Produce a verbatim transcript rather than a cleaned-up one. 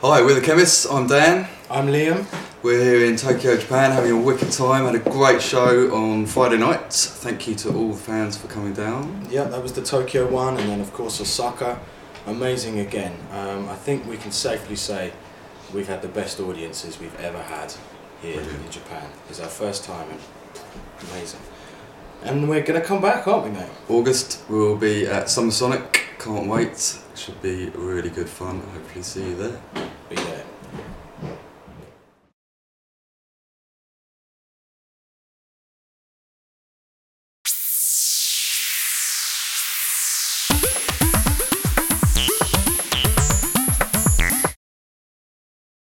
Hi, we're the Chemists. I'm Dan. I'm Liam. We're here in Tokyo, Japan, having a wicked time. Had a great show on Friday night. Thank you to all the fans for coming down. Yeah, that was the Tokyo one, and then of course Osaka. Amazing again. Um, I think we can safely say we've had the best audiences we've ever had here Brilliant. In Japan. It's our first time, and amazing. And we're going to come back, aren't we, mate? August, we'll be at Summer Sonic. Can't wait. Should be really good fun. Hopefully see you there. Be there.